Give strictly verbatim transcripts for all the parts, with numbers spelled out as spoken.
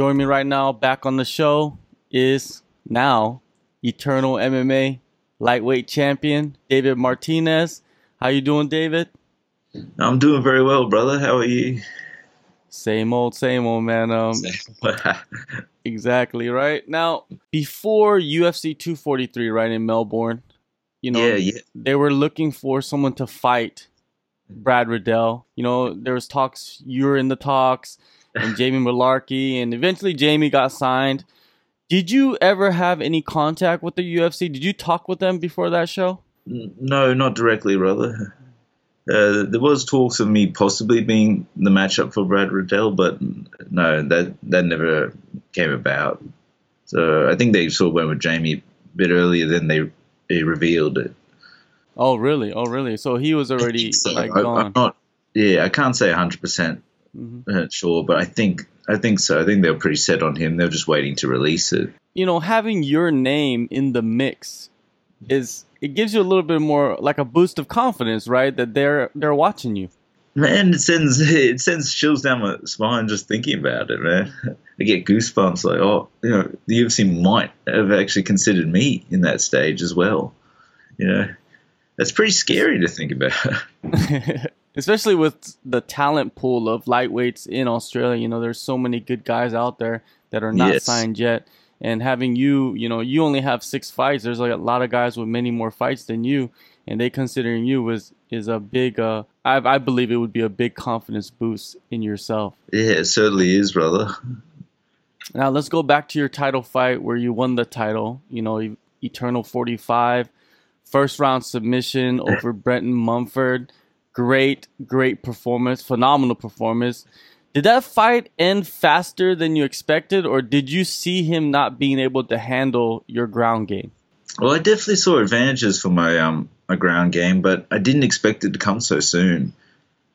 Joining me right now back on the show is now Eternal M M A lightweight champion, David Martinez. How you doing, David? I'm doing very well, brother. How are you? Same old, same old, man. Um, exactly, right? Now, before U F C two forty-three, right, in Melbourne, you know, yeah, yeah. they were looking for someone to fight Brad Riddell. You know, there was talks, you were in the talks, and Jamie Mullarkey, and eventually Jamie got signed. Did you ever have any contact with the U F C? Did you talk with them before that show? No, not directly, brother. Uh, there was talks of me possibly being the matchup for Brad Riddell, but no, that that never came about. So I think they sort of went with Jamie a bit earlier than they, they revealed it. Oh, really? Oh, really? So he was already so. like I, gone. I'm not, yeah, I can't say one hundred percent mm-hmm. sure, but I think I think so. I think they were pretty set on him. They were just waiting to release it. You know, having your name in the mix is... it gives you a little bit more, like a boost of confidence, right? That they're they're watching you. Man, it sends it sends chills down my spine just thinking about it, man. I get goosebumps. Like, oh, you know, the U F C might have actually considered me in that stage as well. You know, that's pretty scary to think about. Especially with the talent pool of lightweights in Australia. You know, there's so many good guys out there that are not yes. signed yet. And having you, you know, you only have six fights. There's like a lot of guys with many more fights than you, and they considering you was is a big. Uh, I I believe it would be a big confidence boost in yourself. Yeah, it certainly is, brother. Now let's go back to your title fight where you won the title. You know, Eternal forty-five, first round submission over Brenton Mumford. Great, great performance, phenomenal performance. Did that fight end faster than you expected, or did you see him not being able to handle your ground game? Well, I definitely saw advantages for my um my ground game, but I didn't expect it to come so soon.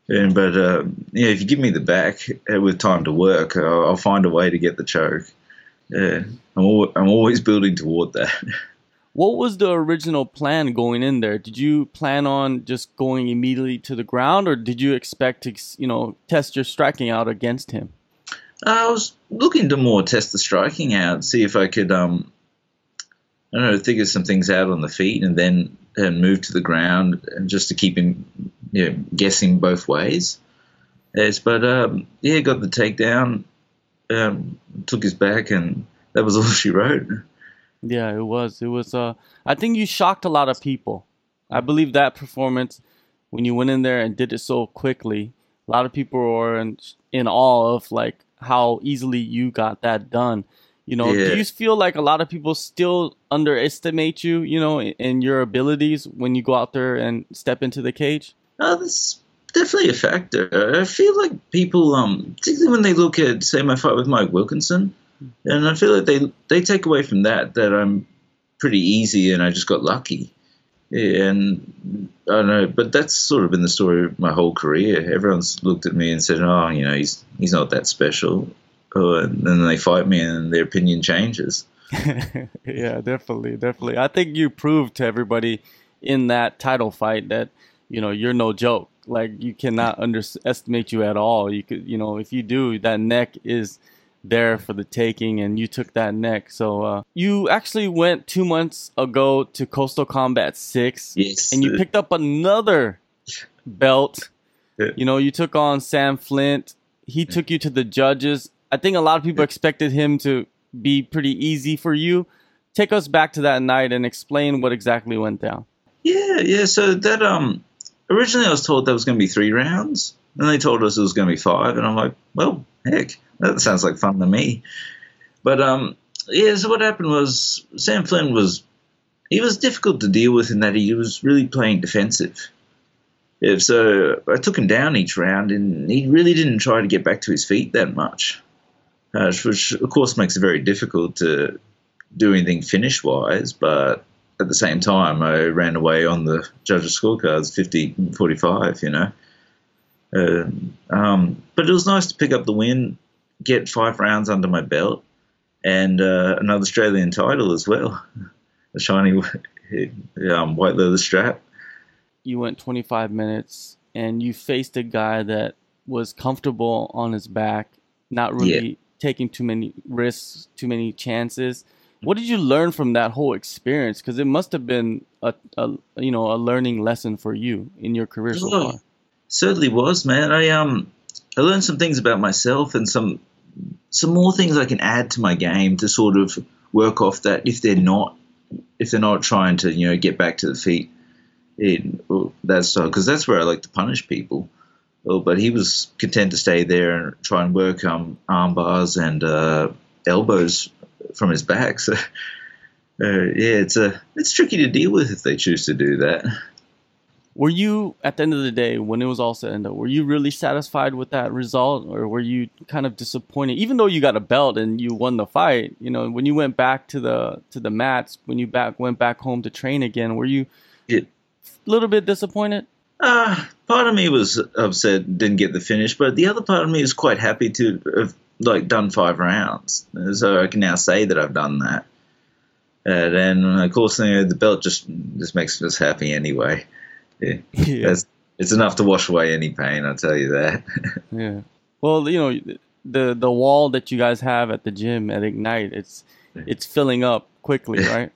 And but uh, yeah, if you give me the back with time to work, I'll, I'll find a way to get the choke. Yeah, I'm al- I'm always building toward that. What was the original plan going in there? Did you plan on just going immediately to the ground, or did you expect to, you know, test your striking out against him? I was looking to more test the striking out, see if I could, um, I don't know, figure some things out on the feet, and then and move to the ground, and just to keep him, you know, guessing both ways. Yes, but um, yeah, got the takedown, um, took his back, and that was all she wrote. Yeah, it was. It was. Uh, I think you shocked a lot of people. I believe that performance, when you went in there and did it so quickly, a lot of people were in, in awe of like how easily you got that done. You know, yeah. Do you feel like a lot of people still underestimate you, you know, and your abilities when you go out there and step into the cage? Uh, that's definitely a factor. I feel like people, um, particularly when they look at, say, my fight with Mike Wilkinson, and I feel like they they take away from that that I'm pretty easy and I just got lucky. Yeah, and I don't know, but that's sort of been the story of my whole career. Everyone's looked at me and said, oh, you know, he's he's not that special. Oh, and then they fight me and their opinion changes. Yeah, definitely, definitely. I think you proved to everybody in that title fight that, you know, you're no joke. Like, you cannot underestimate you at all. You could, you know, if you do, that neck is there for the taking, and you took that neck. So uh, you actually went two months ago to Coastal Combat six, yes, and you picked up another belt. You know, you took on Sam Flint. He took you to the judges. I think a lot of people expected him to be pretty easy for you. Take us back to that night and explain what exactly went down. Yeah, yeah. So that um, originally I was told that was going to be three rounds, and they told us it was going to be five, and I'm like, well, heck, that sounds like fun to me. But, um, yeah, so what happened was Sam Flynn was – he was difficult to deal with in that he was really playing defensive. Yeah, so I took him down each round, and he really didn't try to get back to his feet that much, uh, which, of course, makes it very difficult to do anything finish-wise. But at the same time, I ran away on the judges' scorecards fifty forty-five, you know. Uh, um, but it was nice to pick up the win, get five rounds under my belt, and uh, another Australian title as well, a shiny um, white leather strap. You went twenty-five minutes, and you faced a guy that was comfortable on his back, not really yeah. taking too many risks, too many chances. What did you learn from that whole experience? Because it must have been a, a, you know, a learning lesson for you in your career so far. Certainly was, man. I um, I learned some things about myself and some some more things I can add to my game to sort of work off that if they're not if they're not trying to you know get back to the feet in that style, because that's where I like to punish people. Oh, but he was content to stay there and try and work um arm bars and uh, elbows from his back. So uh, yeah, it's a it's tricky to deal with if they choose to do that. Were you, at the end of the day, when it was all said and done, were you really satisfied with that result, or were you kind of disappointed? Even though you got a belt and you won the fight, you know, when you went back to the to the mats, when you back went back home to train again, were you yeah. a little bit disappointed? Uh, part of me was upset, didn't get the finish, but the other part of me is quite happy to have like done five rounds. So I can now say that I've done that. And then, of course, you know, the belt just just makes us happy anyway. Yeah, yeah. That's, it's enough to wash away any pain, I'll tell you that. Yeah. Well, you know, the the wall that you guys have at the gym at Ignite, it's it's filling up quickly, right?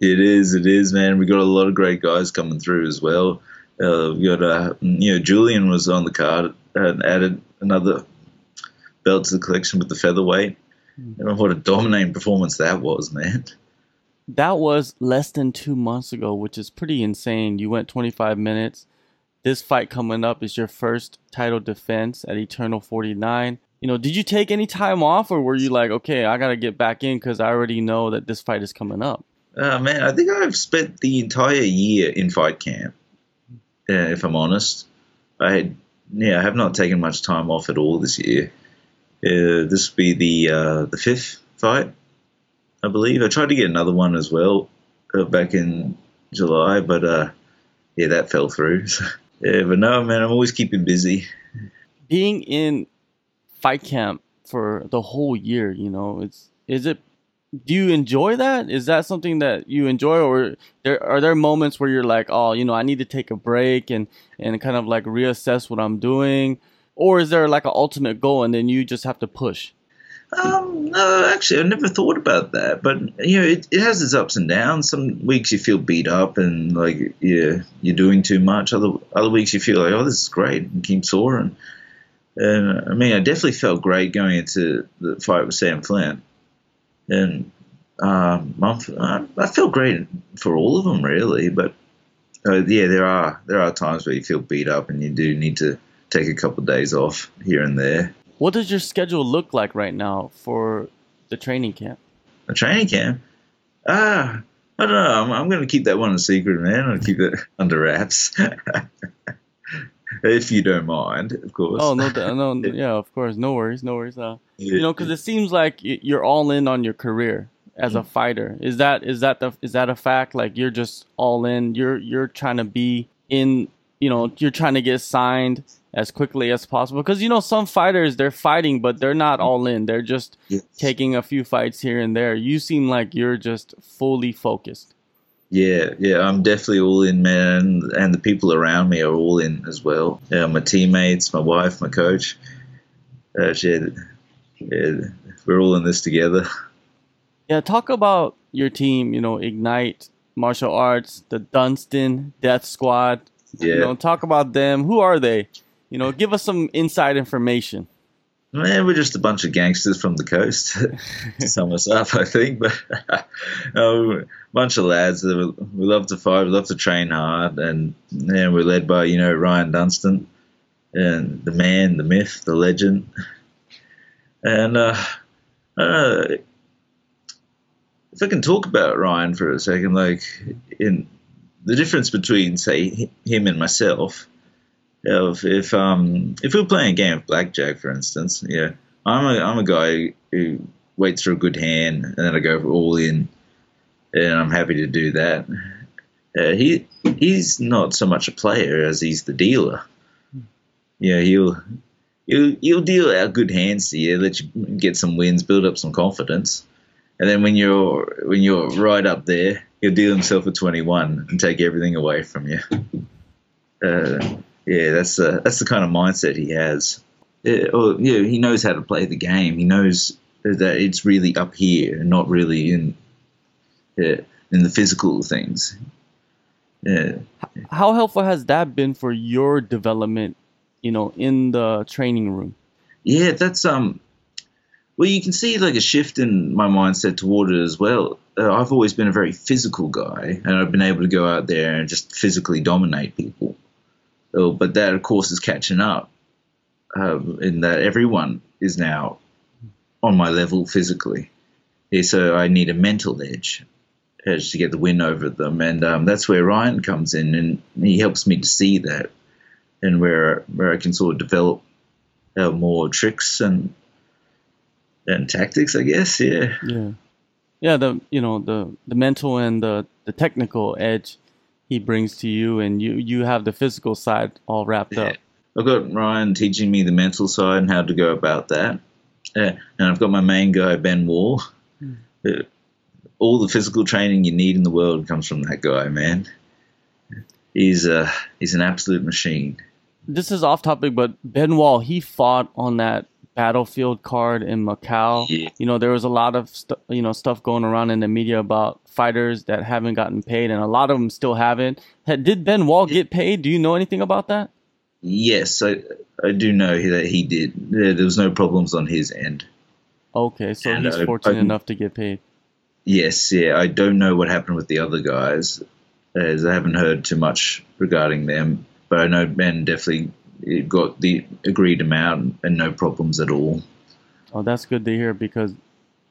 It is, it is, man. We got a lot of great guys coming through as well. Uh, we got, uh, you know, Julian was on the card and added another belt to the collection with the featherweight. Mm. What a dominating performance that was, man. That was less than two months ago, which is pretty insane. You went twenty-five minutes. This fight coming up is your first title defense at Eternal forty-nine. You know, did you take any time off, or were you like, okay, I got to get back in because I already know that this fight is coming up? Uh, man, I think I've spent the entire year in fight camp. Yeah, if I'm honest, I had, yeah I have not taken much time off at all this year. Uh, this will be the uh, the fifth fight, I believe. I tried to get another one as well uh, back in July, but uh, yeah, that fell through. yeah, but no, man, I'm always keeping busy. Being in fight camp for the whole year, you know, it's is it. Do you enjoy that? Is that something that you enjoy, or there are there moments where you're like, oh, you know, I need to take a break and, and kind of like reassess what I'm doing? Or is there like an ultimate goal and then you just have to push? Um, no, actually, I never thought about that. But, you know, it, it has its ups and downs. Some weeks you feel beat up and like yeah, you're doing too much. Other, other weeks you feel like, oh, this is great and keep soaring. And I mean, I definitely felt great going into the fight with Sam Flint. And um, I, I feel great for all of them, really. But uh, yeah, there are there are times where you feel beat up and you do need to take a couple of days off here and there. What does your schedule look like right now for the training camp? A training camp? Ah, I don't know. I'm, I'm going to keep that one a secret, man. I'm going to keep it under wraps, if you don't mind, of course. Oh no, no, yeah, of course, no worries, no worries. Uh, you know, because it seems like you're all in on your career as a fighter. Is that is that the is that a fact? Like you're just all in. You're you're trying to be in. You know, you're trying to get signed as quickly as possible. Because you know, some fighters, they're fighting, but they're not all in. They're just yes. taking a few fights here and there. You seem like you're just fully focused. Yeah, yeah, I'm definitely all in, man, and the people around me are all in as well. Yeah, my teammates, my wife, my coach. Uh, yeah, yeah, we're all in this together. Yeah, talk about your team, you know, Ignite Martial Arts, the Dunstan Death Squad. Yeah. You know, talk about them. Who are they? You know, give us some inside information. Man, we're just a bunch of gangsters from the coast, to sum us up, I think. But a bunch of lads that we love to fight, we love to train hard, and, and we're led by, you know, Ryan Dunstan, and the man, the myth, the legend. And uh, I don't know, if I can talk about Ryan for a second, like in the difference between, say, him and myself. Yeah, if if um if we're playing a game of blackjack, for instance, yeah, I'm a I'm a guy who waits for a good hand and then I go all in, and I'm happy to do that. Uh, he he's not so much a player as he's the dealer. Yeah, he'll he'll he'll deal out good hands to you, let you get some wins, build up some confidence, and then when you're when you're right up there, he'll deal himself a twenty-one and take everything away from you. Uh, Yeah, that's the, that's the kind of mindset he has. it, or you know, he knows how to play the game. He knows that it's really up here and not really in yeah, in the physical things. Yeah. How helpful has that been for your development, you know, in the training room? Yeah, that's um. Well, you can see like a shift in my mindset toward it as well. Uh, I've always been a very physical guy, and I've been able to go out there and just physically dominate people. Oh, but that, of course, is catching up uh, in that everyone is now on my level physically. Yeah, so I need a mental edge, edge to get the win over them. And um, that's where Ryan comes in, and he helps me to see that, and where, where I can sort of develop uh, more tricks and and tactics, I guess. Yeah. Yeah. Yeah. The, you know, the, the mental and the, the technical edge he brings to you, and you, you have the physical side all wrapped yeah. up. I've got Ryan teaching me the mental side and how to go about that. Uh, and I've got my main guy, Ben Wall. Mm. Uh, all the physical training you need in the world comes from that guy, man. He's uh, he's an absolute machine. This is off topic, but Ben Wall, he fought on that battlefield card in Macau. Yeah. You know, there was a lot of st- you know stuff going around in the media about fighters that haven't gotten paid, and a lot of them still haven't. Did Ben Wall yeah. get paid? Do you know anything about that? Yes, I I do know that he did. There was no problems on his end. Okay, so and he's I, fortunate I, enough to get paid. Yes, yeah. I don't know what happened with the other guys, as I haven't heard too much regarding them. But I know Ben definitely it got the agreed amount and no problems at all. Oh, that's good to hear, because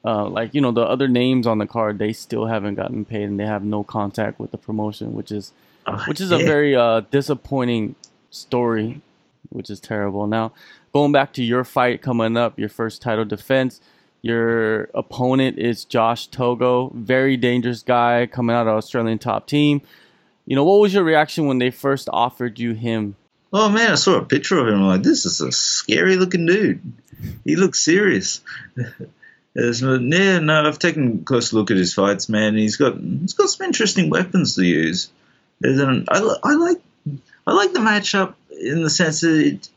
uh, like, you know, the other names on the card, they still haven't gotten paid, and they have no contact with the promotion, which is oh, which is yeah. a very uh, disappointing story, which is terrible. Now, going back to your fight coming up, your first title defense, your opponent is Josh Togo, very dangerous guy coming out of Australian Top Team. You know, what was your reaction when they first offered you him? Oh, man, I saw a picture of him. I'm like, this is a scary-looking dude. He looks serious. yeah, no, I've taken a close look at his fights, man. He's got he's got some interesting weapons to use. And I, I like I like the matchup in the sense that it,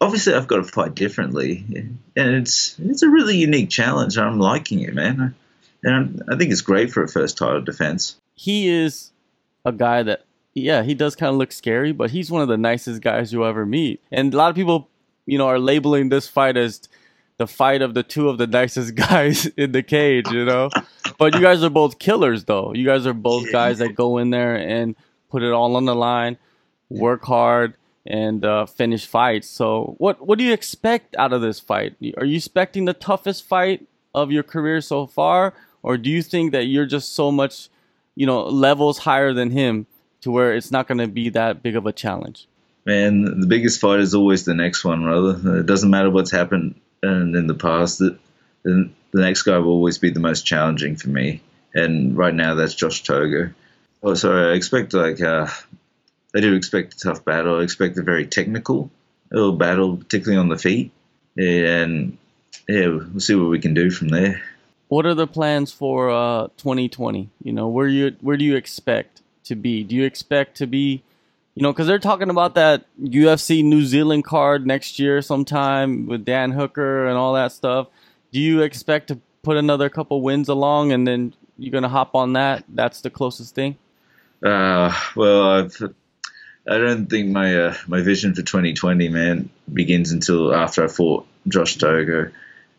obviously I've got to fight differently, and it's it's a really unique challenge. I'm liking it, man, and I think it's great for a first title defense. He is a guy that. Yeah, he does kind of look scary, but he's one of the nicest guys you'll ever meet. And a lot of people, you know, are labeling this fight as the fight of the two of the nicest guys in the cage, you know. But you guys are both killers, though. You guys are both guys that go in there and put it all on the line, work hard, and uh, finish fights. So what, what do you expect out of this fight? Are you expecting the toughest fight of your career so far? Or do you think that you're just so much, you know, levels higher than him, to where it's not going to be that big of a challenge? Man, the biggest fight is always the next one, brother. It doesn't matter what's happened in the past. The, the next guy will always be the most challenging for me. And right now, that's Josh Togo. Oh, sorry, I expect like uh, I do expect a tough battle. I expect a very technical little battle, particularly on the feet. And yeah, we'll see what we can do from there. What are the plans for uh, twenty twenty? You know, where you where do you expect to be? Do you expect to be, you know, because they're talking about that U F C New Zealand card next year sometime with Dan Hooker and all that stuff. Do you expect to put another couple wins along, and then you're going to hop on that? That's the closest thing? Uh, well, I've, I don't think my uh, my vision for twenty twenty, man, begins until after I fought Josh Togo.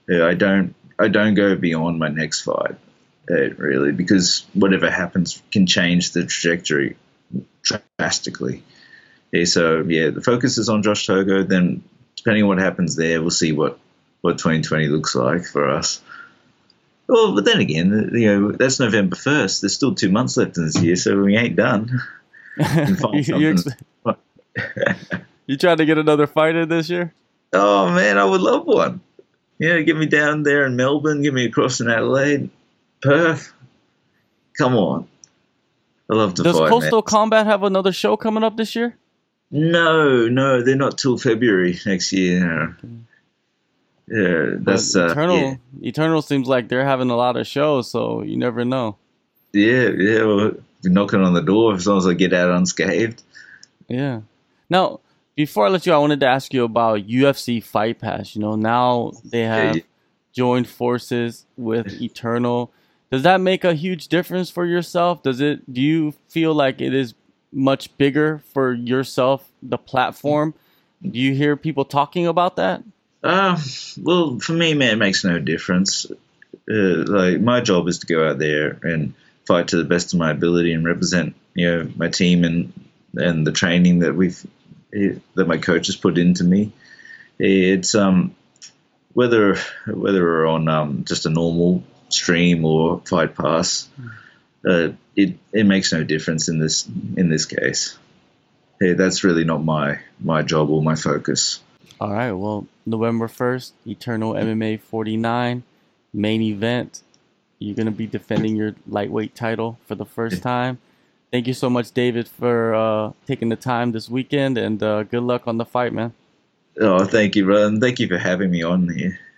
Yeah, I don't I don't go beyond my next fight. It really, because whatever happens can change the trajectory drastically. Yeah, so, yeah, the focus is on Josh Togo. Then, depending on what happens there, we'll see what, what twenty twenty looks like for us. Well, but then again, you know, that's November first. There's still two months left in this year, so we ain't done. you, you, ex- you trying to get another fight in this year? Oh, man, I would love one. Yeah, get me down there in Melbourne, get me across in Adelaide. Perth, come on! I love to fight. Does Coastal Combat have another show coming up this year? No, no, they're not till February next year. Okay. Yeah, that's uh, Eternal. Yeah. Eternal seems like they're having a lot of shows, so you never know. Yeah, yeah, well, you're knocking on the door as long as I get out unscathed. Yeah. Now, Before I let you, I wanted to ask you about U F C Fight Pass. You know, now they have joined forces with Eternal. Does that make a huge difference for yourself? Does it? Do you feel like it is much bigger for yourself, the platform? Do you hear people talking about that? Uh, well, for me, man, it makes no difference. Uh, like my job is to go out there and fight to the best of my ability and represent, you know, my team and and the training that we've. that my coach has put into me. It's um whether whether we're on um just a normal stream or Fight Pass, uh, it it makes no difference in this in this case. Hey, that's really not my my job or my focus. All right. Well, November first, Eternal M M A forty-nine main event. You're gonna be defending your lightweight title for the first time. Thank you so much, David, for uh, taking the time this weekend, and uh, good luck on the fight, man. Oh, thank you, brother. And thank you for having me on here.